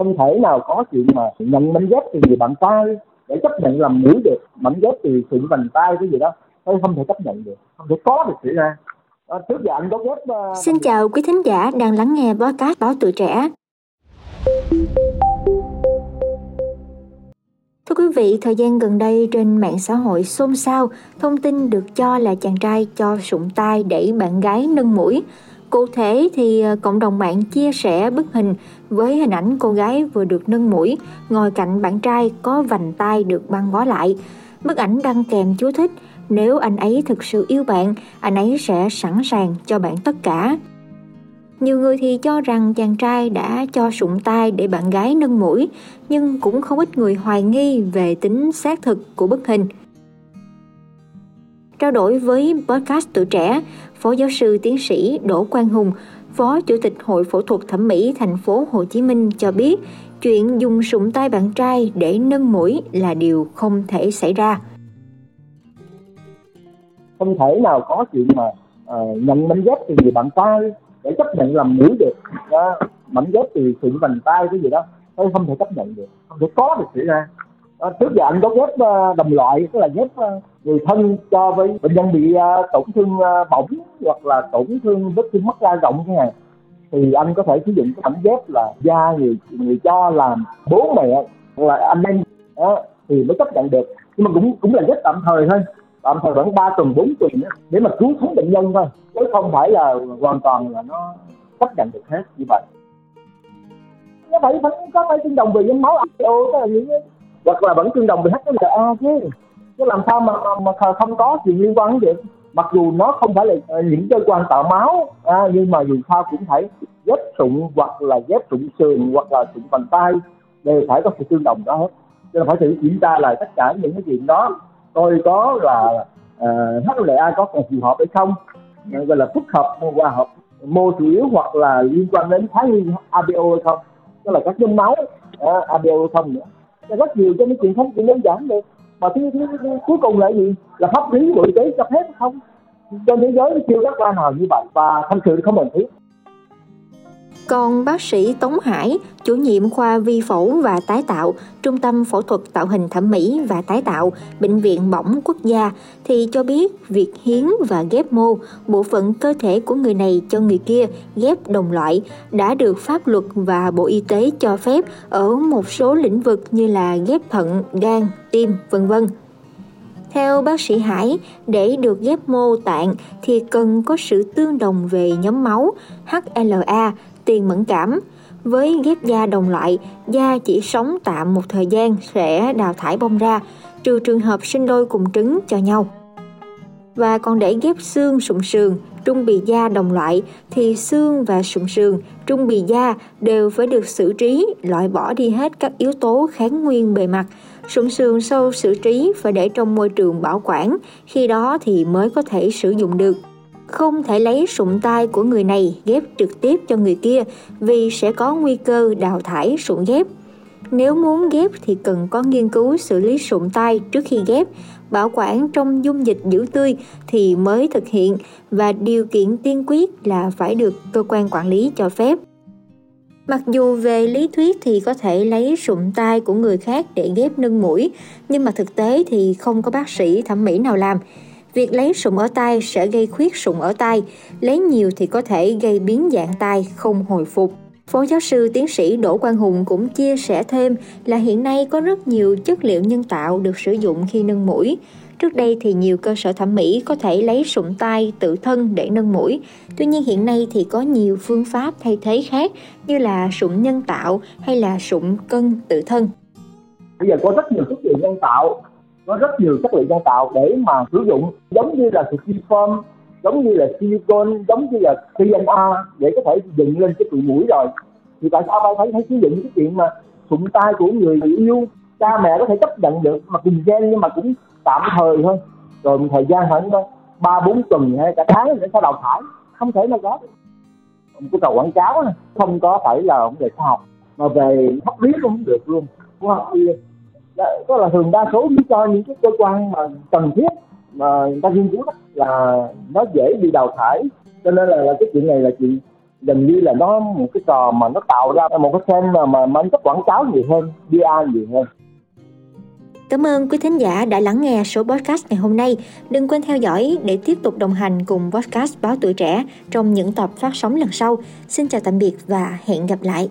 Không thể nào có chuyện mà nhận mảnh ghép từ người bạn trai để chấp nhận làm nữ được, mảnh ghép từ sự bàn tay cái gì đó, tôi không thể chấp nhận được, không thể có được chuyện này. Trước giờ anh có ghép... Xin chào quý thính giả đang lắng nghe podcast Báo Tuổi Trẻ. Thưa quý vị, thời gian gần đây trên mạng xã hội xôn xao thông tin được cho là chàng trai cho sụng tai để bạn gái nâng mũi. Cụ thể thì cộng đồng mạng chia sẻ bức hình với hình ảnh cô gái vừa được nâng mũi, ngồi cạnh bạn trai có vành tai được băng bó lại. Bức ảnh đăng kèm chú thích, nếu anh ấy thực sự yêu bạn, anh ấy sẽ sẵn sàng cho bạn tất cả. Nhiều người thì cho rằng chàng trai đã cho sụng tai để bạn gái nâng mũi, nhưng cũng không ít người hoài nghi về tính xác thực của bức hình. Trao đổi với podcast Tuổi Trẻ, Phó giáo sư tiến sĩ Đỗ Quang Hùng, Phó Chủ tịch Hội Phẫu thuật Thẩm mỹ Thành phố Hồ Chí Minh cho biết, chuyện dùng sụng tai bạn trai để nâng mũi là điều không thể xảy ra. Không thể nào có chuyện mà nhận mảnh ghép từ người bạn trai để chấp nhận làm mũi được, mảnh ghép từ sụn vành tai cái gì đó, tôi không thể chấp nhận được, không thể có được chuyện này. Trước giờ anh có ghép đồng loại, tức là ghép người thân cho với bệnh nhân bị tổn thương bỏng hoặc là tổn thương vết thương mất da rộng thế này, thì anh có thể sử dụng cái mảnh ghép là da người cho làm bố mẹ hoặc là anh em đó, thì mới chấp nhận được. Nhưng mà cũng là ghép tạm thời thôi, tạm thời khoảng 3 tuần 4 tuần để mà cứu sống bệnh nhân thôi, chứ không phải là hoàn toàn là nó chấp nhận được hết như vậy. Nó phải có phải tương đồng về nhóm máu APO, tức là những hoặc là vẫn tương đồng về HLA chứ làm sao mà không có chuyện liên quan đến việc, mặc dù nó không phải là những cơ quan tạo máu, nhưng mà dù sao cũng phải ghép sụn hoặc là ghép sụn sườn hoặc là sụn vành tai đều phải có sự tương đồng đó hết, nên phải tự kiểm tra lại tất cả những cái chuyện đó. Tôi có là HLA có còn phù hợp hay không, gọi là phức hợp hòa hợp mô chủ yếu hoặc là liên quan đến kháng nguyên APO hay không, tức là các nhóm máu APO không nữa, rất nhiều cho những chuyện không chỉ đơn giản được, mà cuối cùng là gì, là pháp lý bộ y tế cho phép không, trên thế giới chưa các quan nào như vậy và thật sự không cần thiết. Còn bác sĩ Tống Hải, chủ nhiệm khoa vi phẫu và tái tạo, Trung tâm Phẫu thuật Tạo hình Thẩm mỹ và Tái tạo, Bệnh viện Bỏng Quốc gia thì cho biết việc hiến và ghép mô, bộ phận cơ thể của người này cho người kia ghép đồng loại đã được pháp luật và Bộ Y tế cho phép ở một số lĩnh vực như là ghép thận, gan, tim, v.v. Theo bác sĩ Hải, để được ghép mô tạng thì cần có sự tương đồng về nhóm máu HLA, tiền mẫn cảm. Với ghép da đồng loại, da chỉ sống tạm một thời gian sẽ đào thải bong ra, trừ trường hợp sinh đôi cùng trứng cho nhau. Và còn để ghép xương sụn sườn, trung bì da đồng loại thì xương và sụn sườn, trung bì da đều phải được xử trí, loại bỏ đi hết các yếu tố kháng nguyên bề mặt. Sụn sườn sau xử trí phải để trong môi trường bảo quản, khi đó thì mới có thể sử dụng được. Không thể lấy sụn tai của người này ghép trực tiếp cho người kia vì sẽ có nguy cơ đào thải sụn ghép. Nếu muốn ghép thì cần có nghiên cứu xử lý sụn tai trước khi ghép, bảo quản trong dung dịch giữ tươi thì mới thực hiện, và điều kiện tiên quyết là phải được cơ quan quản lý cho phép. Mặc dù về lý thuyết thì có thể lấy sụn tai của người khác để ghép nâng mũi, nhưng mà thực tế thì không có bác sĩ thẩm mỹ nào làm. Việc lấy sụn ở tai sẽ gây khuyết sụn ở tai, lấy nhiều thì có thể gây biến dạng tai không hồi phục. Phó giáo sư tiến sĩ Đỗ Quang Hùng cũng chia sẻ thêm là hiện nay có rất nhiều chất liệu nhân tạo được sử dụng khi nâng mũi. Trước đây thì nhiều cơ sở thẩm mỹ có thể lấy sụn tai tự thân để nâng mũi. Tuy nhiên hiện nay thì có nhiều phương pháp thay thế khác như là sụn nhân tạo hay là sụn cân tự thân. Bây giờ có rất nhiều chất liệu nhân tạo, để mà sử dụng, giống như là silicone, giống như là silicone, giống như là TMR để có thể dựng lên cái tụi mũi rồi. Thì tại sao phải sử dụng cái chuyện mà sụn tai của người yêu, cha mẹ có thể chấp nhận được mà cùng gen, nhưng mà cũng tạm thời thôi, rồi một thời gian khoảng 3-4 tuần hay cả tháng để sau đào thải, không thể nào có. Một cái cầu quảng cáo này, không có phải là vấn đề khoa học, mà về pháp lý cũng không được luôn. Khoa học đi, đó là thường đa số lý do những cái cơ quan mà cần thiết mà người ta nghiên cứu là nó dễ bị đào thải, cho nên là cái chuyện này là chuyện gần như là nó một cái trò mà nó tạo ra một cái trend mà nó quảng cáo nhiều hơn, PR nhiều hơn. Cảm ơn quý thính giả đã lắng nghe số podcast ngày hôm nay. Đừng quên theo dõi để tiếp tục đồng hành cùng podcast Báo Tuổi Trẻ trong những tập phát sóng lần sau. Xin chào tạm biệt và hẹn gặp lại.